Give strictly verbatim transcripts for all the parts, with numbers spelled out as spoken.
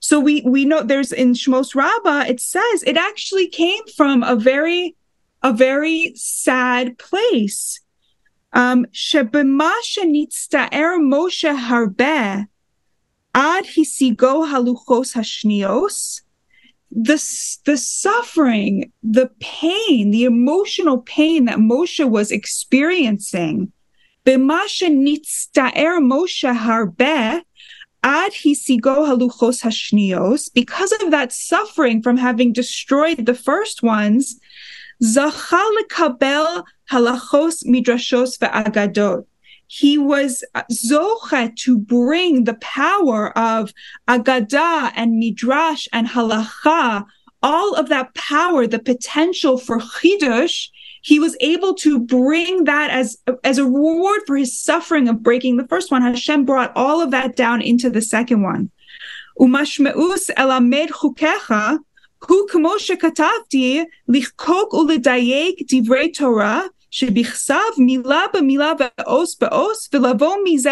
So we we know there's in Shemos Rabbah, it says it actually came from a very a very sad place. Um, the the suffering, the pain, the emotional pain that Moshe was experiencing. Because of that suffering from having destroyed the first ones, he was zoche to bring the power of Agadah and Midrash and halacha, all of that power, the potential for Chiddush. He was able to bring that as, as a reward for his suffering of breaking the first one. Hashem brought all of that down into the second one. Umashmeus elamed chukecha, hu k'moshe katavti, lichkok uledayek divrei Torah, shebichsav milah b'milah b'os b'os, v'lavon mizeh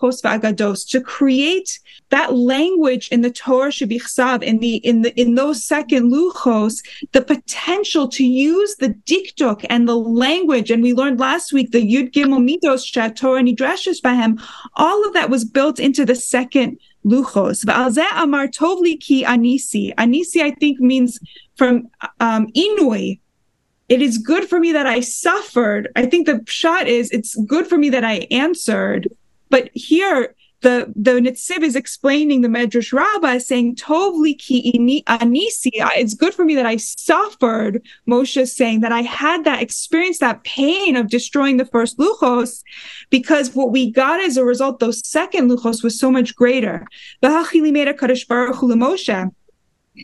lahalachos v'agados. To create that language in the Torah Shebichsav, in the in the in those second luchos, the potential to use the dikduk and the language, and we learned last week the Yud Gimom Midos Torah Nidreshes Vahem. All of that was built into the second luchos. V'alzeh amar tovli ki anisi. Anisi, I think, means from um, Inui. It is good for me that I suffered. I think the pshat is it's good for me that I answered. But here, the, the Netziv is explaining the Midrash Rabbah, saying, Tov li ki ini anisi, it's good for me that I suffered. Moshe is saying that I had that experience, that pain of destroying the first luchos, because what we got as a result, those second luchos, was so much greater. Kadosh Baruch Hu leMoshe,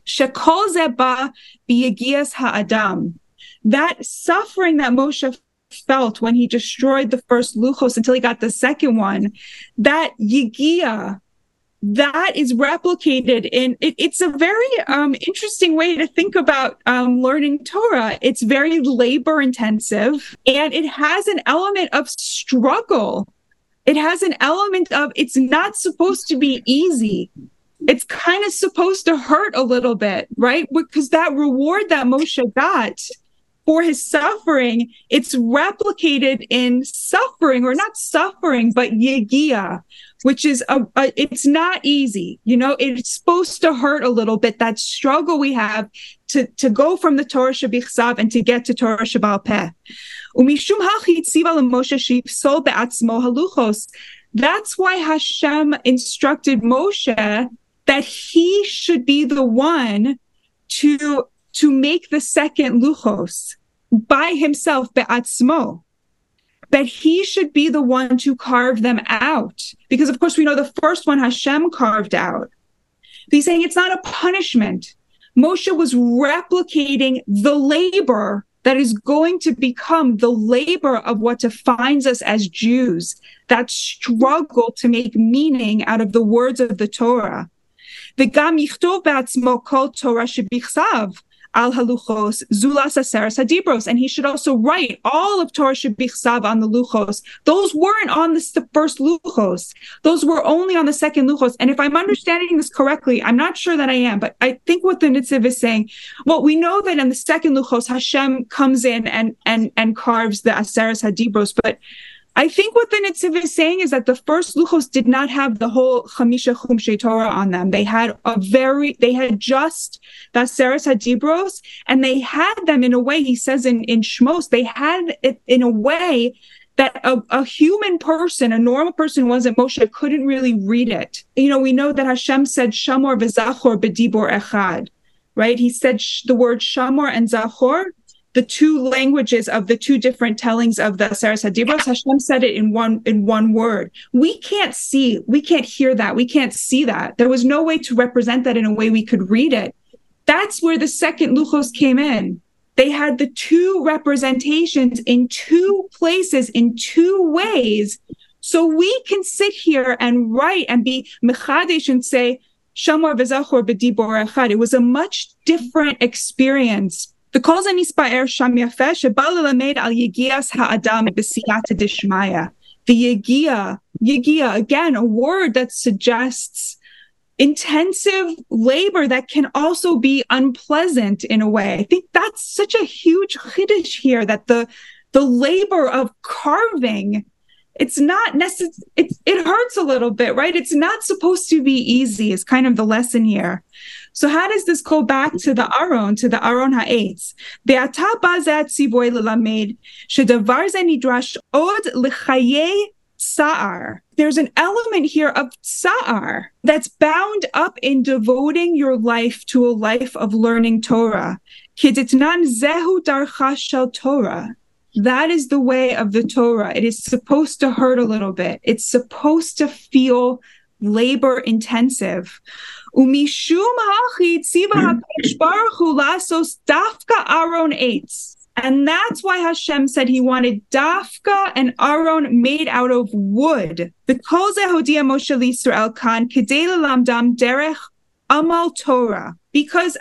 shekol zeh ba biyagias ha'adam. That suffering that Moshe felt when he destroyed the first luchos until he got the second one, that yigia, that is replicated in, it, it's a very um, interesting way to think about um, learning Torah. It's very labor intensive, and it has an element of struggle. It has an element of, it's not supposed to be easy. It's kind of supposed to hurt a little bit, right? Because that reward that Moshe got for his suffering, it's replicated in suffering, or not suffering, but yegia, which is, a, a, it's not easy. You know, it's supposed to hurt a little bit, that struggle we have to, to go from the Torah Shebichsav and to get to Torah Shebaalpeh. Umishum ha'chi tziva leMoshe shifsol be'atzmo haluchos. That's why Hashem instructed Moshe that he should be the one to to make the second luchos by himself, be'atzmo, that he should be the one to carve them out. Because, of course, we know the first one Hashem carved out. But he's saying it's not a punishment. Moshe was replicating the labor that is going to become the labor of what defines us as Jews, that struggle to make meaning out of the words of the Torah. V'gam yichtov be'atzmo kol Torah shebichsav al haluchos zulas aseres hadibros, and he should also write all of Torah Shebichsav on the luchos. Those weren't on the first luchos; those were only on the second luchos. And if I'm understanding this correctly, I'm not sure that I am, but I think what the Netziv is saying. Well, we know that in the second luchos, Hashem comes in and and and carves the aseres hadibros, but I think what the Netziv is saying is that the first luchos did not have the whole Chamisha Chumshay Torah on them. They had a very, they had just the Aseres HaDibros, and they had them in a way, he says in, in Shmos, they had it in a way that a, a human person, a normal person who wasn't Moshe, couldn't really read it. You know, we know that Hashem said, Shamor v'Zachor b'dibor echad, right? He said sh- the word Shamor and Zachor, the two languages of the two different tellings of the Aseres HaDibros, Hashem said it in one in one word. We can't see, we can't hear that, we can't see that. There was no way to represent that in a way we could read it. That's where the second luchos came in. They had the two representations in two places, in two ways. So we can sit here and write and be mechadesh and say, Shamor v'Zachor b'dibor echad. It was a much different experience. Because I nispaer sham yafeh shebal lelamed al yegias ha'adam b'siyata dishmaya. The yegia, yegia, again, a word that suggests intensive labor that can also be unpleasant in a way. I think that's such a huge chiddush here, that the the labor of carving, it's not necessary. It, it hurts a little bit, right? It's not supposed to be easy, is kind of the lesson here. So how does this go back to the Aron, to the Aron Ha'etz? Ve'ata bazat tzivoy lelamed shedavar ze nidrash od l'chayei tsa'ar. There's an element here of tsa'ar that's bound up in devoting your life to a life of learning Torah. Kiditnan zehu darcha shel Torah. That is the way of the Torah. It is supposed to hurt a little bit. It's supposed to feel labor intensive. And that's why Hashem said he wanted dafka and aron made out of wood. Because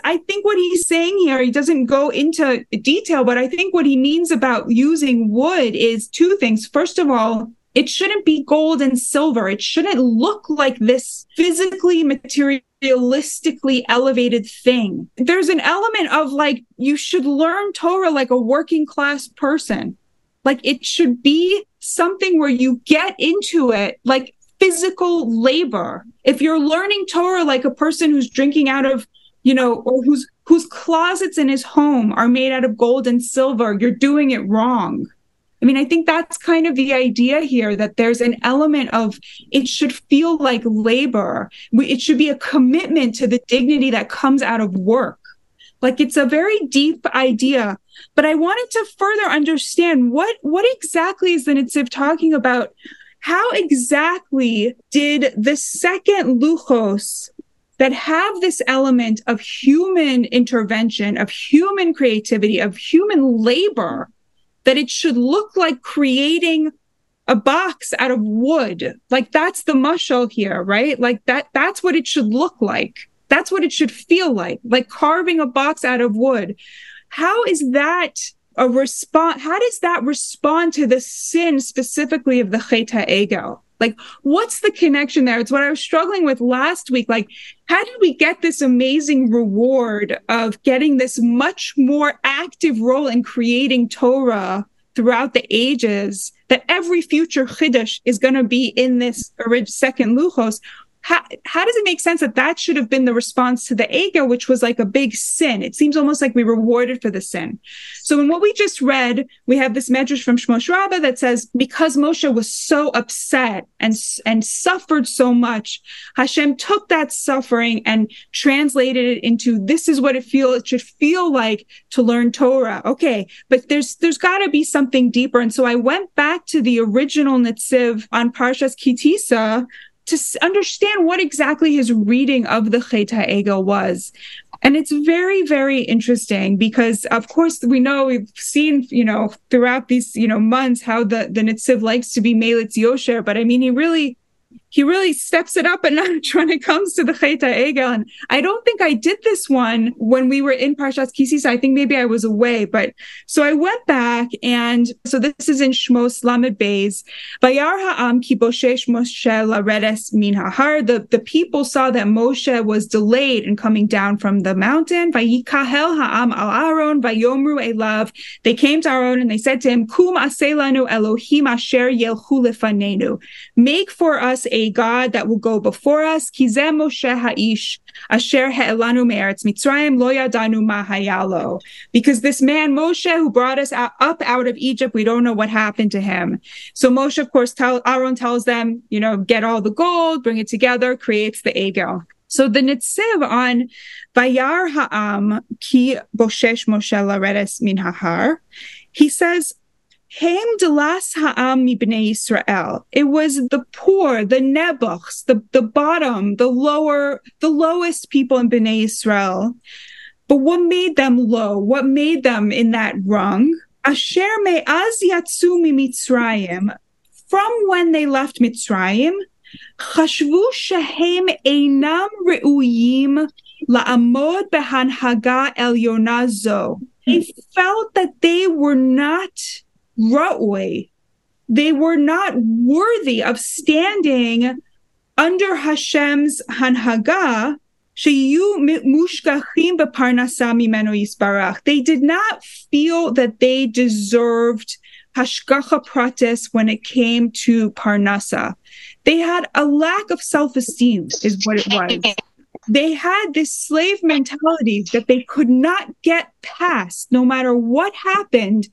I think what he's saying here, he doesn't go into detail, but I think what he means about using wood is two things. First of all, it shouldn't be gold and silver. It shouldn't look like this physically, materialistically elevated thing. There's an element of like, you should learn Torah like a working class person. Like it should be something where you get into it, like physical labor. If you're learning Torah like a person who's drinking out of, you know, or whose whose closets in his home are made out of gold and silver, you're doing it wrong. I mean, I think that's kind of the idea here, that there's an element of it should feel like labor. It should be a commitment to the dignity that comes out of work. Like it's a very deep idea. But I wanted to further understand what, what exactly is the Netziv talking about? How exactly did the second luchos that have this element of human intervention, of human creativity, of human labor, that it should look like creating a box out of wood? Like that's the mashal here, right? Like that that's what it should look like. That's what it should feel like, like carving a box out of wood. How is that a response? How does that respond to the sin specifically of the Chet HaEgel? Like, what's the connection there? It's what I was struggling with last week. Like, how did we get this amazing reward of getting this much more active role in creating Torah throughout the ages, that every future Chiddush is going to be in this second Luchos? How, how does it make sense that that should have been the response to the Egel, which was like a big sin? It seems almost like we rewarded for the sin. So in what we just read, we have this medrash from Shemos Rabbah that says, because Moshe was so upset and, and suffered so much, Hashem took that suffering and translated it into, this is what it feel, it should feel like to learn Torah. Okay, but there's there's got to be something deeper. And so I went back to the original Netziv on Parshas Kitisa, to understand what exactly his reading of the Chet HaEgel was. And it's very, very interesting because, of course, we know, we've seen, you know, throughout these, you know, months how the, the Netziv likes to be Melitz Yosher, but I mean, he really, he really steps it up a notch when it comes to the Chet HaEgel. And I don't think I did this one when we were in Parshas Kisi, so I think maybe I was away. But so I went back, and so this is in Shmos Lamed Beis. Vayar ha'am ki boshesh Moshe laredes min ha'har. The, the people saw that Moshe was delayed in coming down from the mountain. Vayikahel ha'am al Aaron vayomru elav. They came to Aaron and they said to him, Kum aseh lanu Elohim asher yelchu lefanenu. Make for us a God that will go before us. Kizeh Moshe ha'ish asher he'elanu me'eretz Mitzrayim lo yadanu ma hayalo. Because this man Moshe, who brought us out, up out of Egypt, we don't know what happened to him. So Moshe, of course, tell, Aaron tells them, you know, get all the gold, bring it together, creates the Egel. So the Netziv on Vayar ha'am ki boshesh Moshe laredes min ha'har, he says, Heim delas ha'am mi bnei Yisrael. It was the poor, the nebuchs, the, the bottom, the lower, the lowest people in bnei Yisrael. But what made them low? What made them in that rung? Asher me'az yatsu mi Mitzrayim. From when they left Mitzrayim, chashvu shehem einam re'uyim la'amod behanhaga elyona zo. They felt that they were not Rotway. They were not worthy of standing under Hashem's hanhaga, sheyu mushkachim b'parnasa mimeno yisbarach. They did not feel that they deserved Hashkacha Pratis when it came to Parnasa. They had a lack of self-esteem, is what it was. They had this slave mentality that they could not get past. No matter what happened,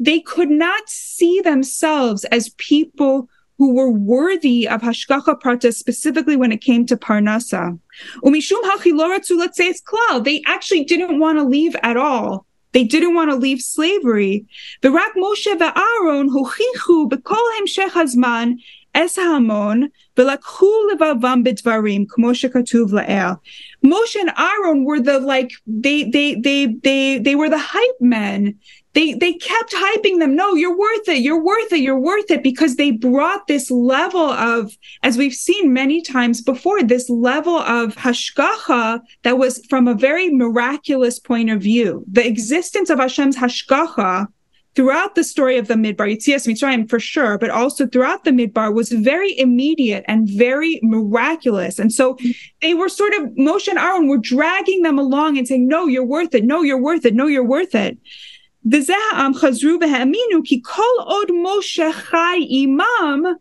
they could not see themselves as people who were worthy of Hashkacha Pratis, specifically when it came to Parnasa. Umishum hachilora tzulatzeis klal. They actually didn't want to leave at all. They didn't want to leave slavery. V'rak Moshe ve'Aaron huchichu b'kol hemshech hazman es hamon v'lakchu levavam b'dvarim k'mo shekatuv la'el. Moshe and Aaron were the like they they they they they were the hype men. They they kept hyping them. No, you're worth it. You're worth it. You're worth it, because they brought this level of, as we've seen many times before, this level of hashkacha that was from a very miraculous point of view. The existence of Hashem's hashkacha throughout the story of the Midbar, Yitzias Mitzrayim for sure, but also throughout the Midbar, was very immediate and very miraculous. And so they were sort of, Moshe and Aaron were dragging them along and saying, no, you're worth it. No, you're worth it. No, you're worth it. V'zeha'am chazru v'ha'aminu ki kol od Moshe chai imam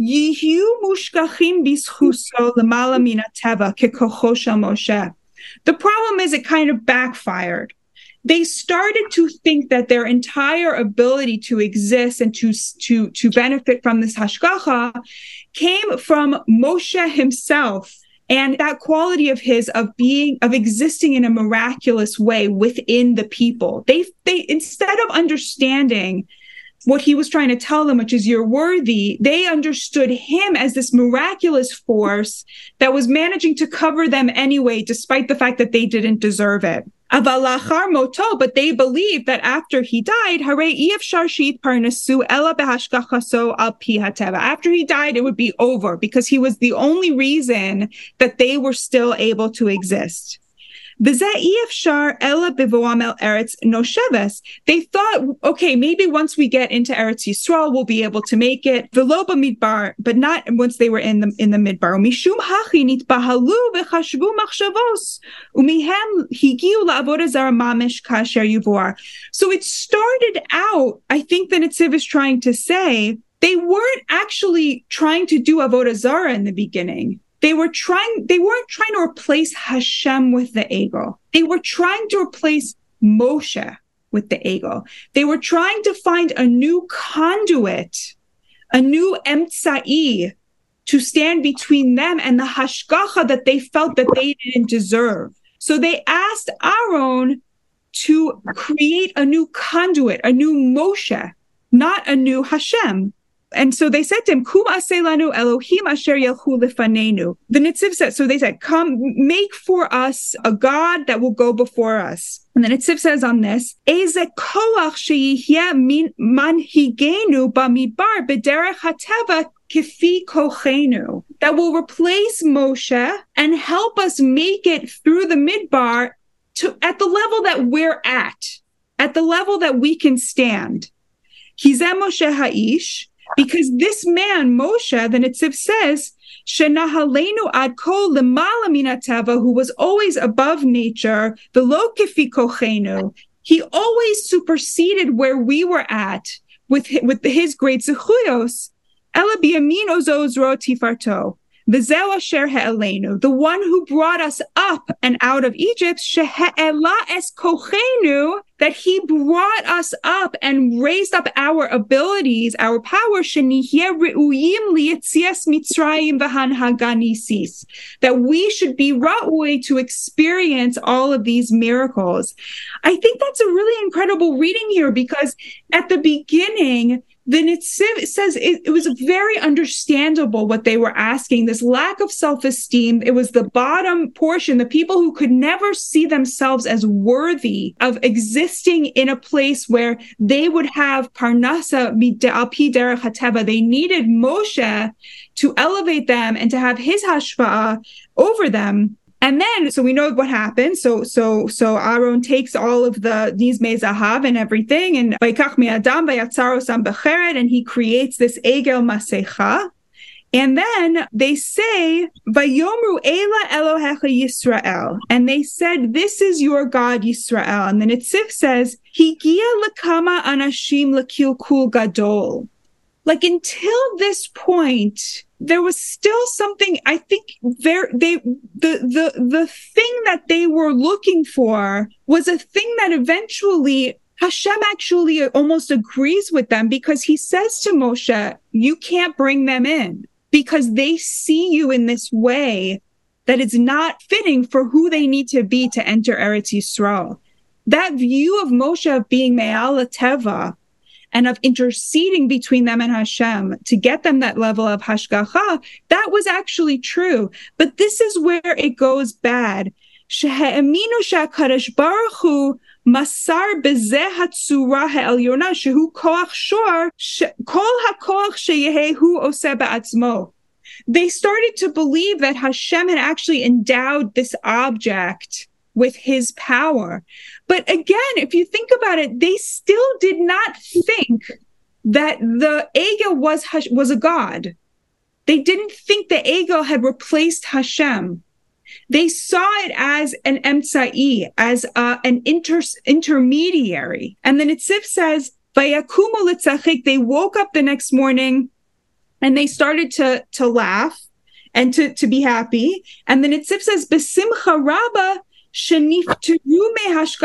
yihu mushkachim b'schuso l'mala min ha'teva kekocho shel Moshe. The problem is it kind of backfired. They started to think that their entire ability to exist and to, to, to benefit from this hashgacha came from Moshe himself, and that quality of his, of being, of existing in a miraculous way within the people. They, they, instead of understanding what he was trying to tell them, which is you're worthy, they understood him as this miraculous force that was managing to cover them anyway, despite the fact that they didn't deserve it. Avalachar moto, but they believed that after he died, harei ifshar shit parnasu ela behashkachaso al pi hateva. After he died, it would be over, because he was the only reason that they were still able to exist. V'zeh ifshar ela bivoam el eretz nosheves. They thought, okay, maybe once we get into Eretz Yisrael, we'll be able to make it. V'lo b'midbar, but not once they were in the in the midbar. Umishum hachi nitbahalu v'chashvu machshavos umihem higiu la'avodah zara mamesh kasher yuvuar. So it started out, I think the Netziv is trying to say, they weren't actually trying to do avodah zara in the beginning. They were trying, they weren't trying to replace Hashem with the Egel. They were trying to replace Moshe with the Egel. They were trying to find a new conduit, a new emtsai to stand between them and the hashgacha that they felt that they didn't deserve. So they asked Aaron to create a new conduit, a new Moshe, not a new Hashem. And so they said to him, Kum aseh lanu Elohim asher yelchu lefanenu. The Netziv said, so they said, come, make for us a God that will go before us. And the Netziv says on this, Eze koach sheyihye min manhigenu bamidbar b'derech hateva kifi kochenu. That will replace Moshe and help us make it through the midbar to at the level that we're at, at the level that we can stand. Hizem Moshe ha'ish. Because this man, Moshe, the Netziv says, Shenahalenu ad kol lemala min hateva, who was always above nature, velo kefi kochenu, he always superseded where we were at with his, with his great zechuyos, ela biyamin ozo zro tifarto, v'zeu asher he'elenu, the one who brought us up and out of Egypt, shehe'ela es kochenu, that he brought us up and raised up our abilities, our power, that we should be ra'ui to experience all of these miracles. I think that's a really incredible reading here, because at the beginning, the Netziv says it, it was very understandable what they were asking, this lack of self-esteem. It was the bottom portion, the people who could never see themselves as worthy of existing in a place where they would have Parnasa al pi derech hateva. They needed Moshe to elevate them and to have his hashva'ah over them. And then, so we know what happened. So, so, so Aaron takes all of the nizmei zahav and everything, and vayikach mi'adam vayatzar osam becheret, and he creates this egel masecha. And then they say, Vayomru Eila Elohecha Yisrael. And they said, this is your God, Yisrael. And the Netziv says, Higia Lakama Anashim Lakilkul Gadol. Like, until this point, there was still something, I think, there, they, the, the, the thing that they were looking for was a thing that eventually Hashem actually almost agrees with them, because he says to Moshe, you can't bring them in because they see you in this way that is not fitting for who they need to be to enter Eretz Yisrael. That view of Moshe of being Me'al Teva, and of interceding between them and Hashem to get them that level of hashgacha, that was actually true. But this is where it goes bad. Shehe'eminu she'akadosh baruch hu masar b'zeh hatzura ha'elyona shehu koach shor kol hakoach sheyehu oseh ba'atzmo. They started to believe that Hashem had actually endowed this object with his power. But again, if you think about it, they still did not think that the Egel was Hash- was a god. They didn't think the Egel had replaced Hashem. They saw it as an emtsai, as uh, an inter- intermediary. And then Netziv says, "Vayakumu litzachik." They woke up the next morning and they started to to laugh and to to be happy. And then Netziv says, "Besimcha Rabbah." They thought that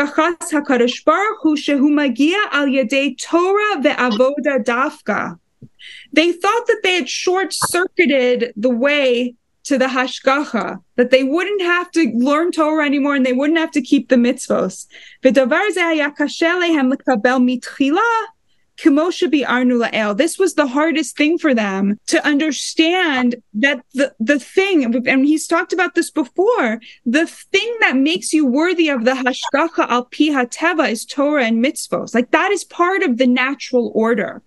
they had short-circuited the way to the Hashgacha, that they wouldn't have to learn Torah anymore and they wouldn't have to keep the mitzvos. This was the hardest thing for them to understand, that the, the thing, and he's talked about this before, the thing that makes you worthy of the hashgacha al pi hateva is Torah and mitzvos. Like, that is part of the natural order.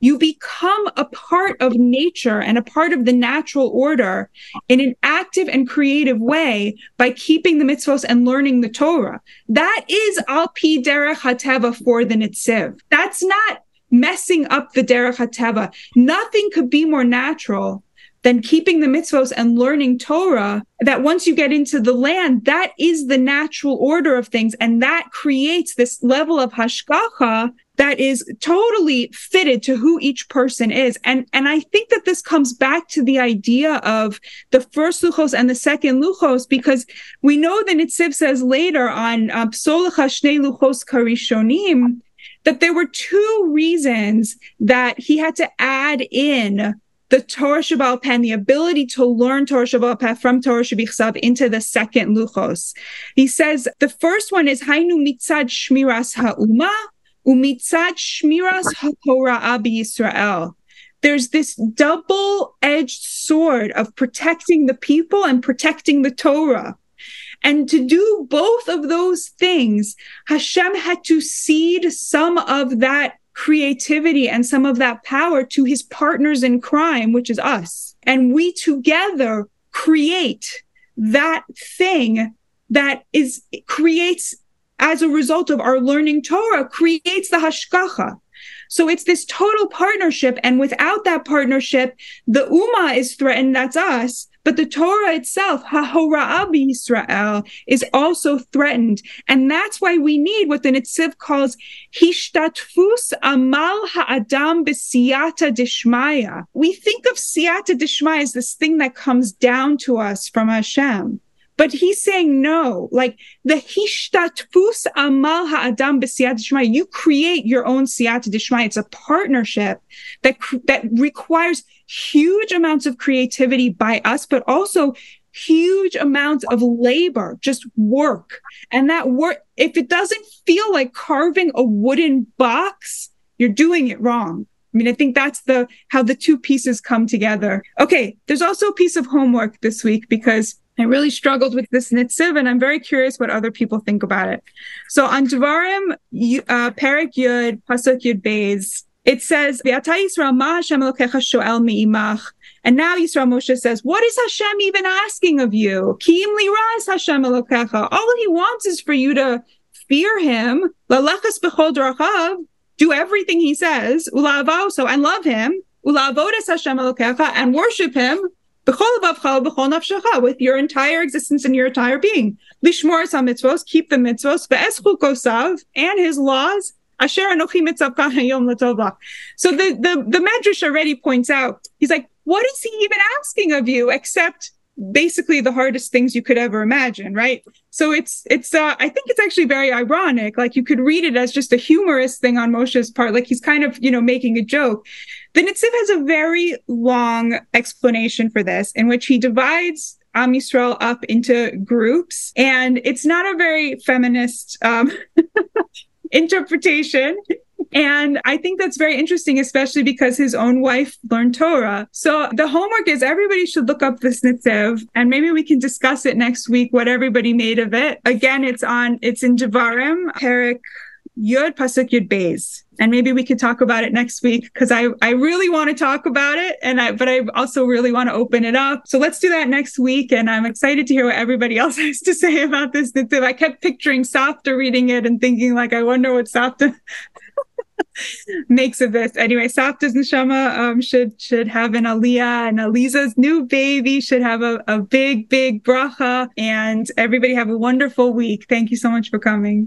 You become a part of nature and a part of the natural order in an active and creative way by keeping the mitzvos and learning the Torah. That is al pi derech hateva for the Netziv. That's not messing up the derech hateva. Nothing could be more natural than keeping the mitzvos and learning Torah, that once you get into the land, that is the natural order of things. And that creates this level of hashgacha that is totally fitted to who each person is. And, and I think that this comes back to the idea of the first luchos and the second luchos, because we know that Netziv says later on, uh, Psolacha Shnei Luchos Karishonim, that there were two reasons that he had to add in the Torah Shebaalpeh and the ability to learn Torah Shebaalpeh from Torah Shebichsav into the second luchos. He says the first one is Hainu Mitzad Shmiras Ha'uma, Umitzad Shmiras HaTorah B'Yisrael. There's this double-edged sword of protecting the people and protecting the Torah. And to do both of those things, Hashem had to cede some of that creativity and some of that power to his partners in crime, which is us. And we together create that thing that is creates, as a result of our learning Torah, creates the Hashkacha. So it's this total partnership, and without that partnership, the Ummah is threatened, that's us, but the Torah itself, HaHora'ah B'Yisrael, is also threatened. And that's why we need what the Netziv calls hishtatfus amal HaAdam b'siyata dishmaya. We think of siyata dishmaya as this thing that comes down to us from Hashem. But he's saying no, like the hishtatfus amal ha'adam b'siyata dishmaya. You create your own siyata dishmaya. It's a partnership that that requires huge amounts of creativity by us, but also huge amounts of labor, just work. And that work, if it doesn't feel like carving a wooden box, you're doing it wrong. I mean, I think that's the how the two pieces come together. Okay, there's also a piece of homework this week, because I really struggled with this Netziv, and I'm very curious what other people think about it. So on Devarim, uh, Perek Yud, Pasuk Yud Beis, it says, V'ata Yisrael, ma Hashem Elokecha shoel mi'imach. And now Yisrael Moshe says, what is Hashem even asking of you? Ki im lira is Hashem Elokecha. All he wants is for you to fear him. Laleches b'chol derachav. Do everything he says. Ula'ava also, and love him. Ula'avodes Hashem Elokecha, and worship Him b'chol vavcha b'chol nafshecha, with your entire existence and your entire being. Lishmor es hamitzvos, keep the mitzvos, ve'es chukosav, and His laws. Asher anochi mitzavka hayom l'tovah. So the the the Medrash already points out. He's like, what is He even asking of you except basically the hardest things you could ever imagine, right? So it's, it's, uh, I think it's actually very ironic. Like, you could read it as just a humorous thing on Moshe's part. Like, he's kind of, you know, making a joke. The Netziv has a very long explanation for this, in which he divides Am Yisrael up into groups. And it's not a very feminist, um, interpretation. And I think that's very interesting, especially because his own wife learned Torah. So the homework is everybody should look up this Netziv, and maybe we can discuss it next week, what everybody made of it. Again, it's on, it's in Devarim, Perek Yud, Pasuk Yud Beis. And maybe we could talk about it next week, because I, I really want to talk about it, and I, but I also really want to open it up. So let's do that next week. And I'm excited to hear what everybody else has to say about this Netziv. I kept picturing Safta reading it and thinking, like, I wonder what Safta makes of this. Anyway, Safta's neshama um, should should have an aliyah, and Aliza's new baby should have a, a big, big bracha. And everybody have a wonderful week. Thank you so much for coming.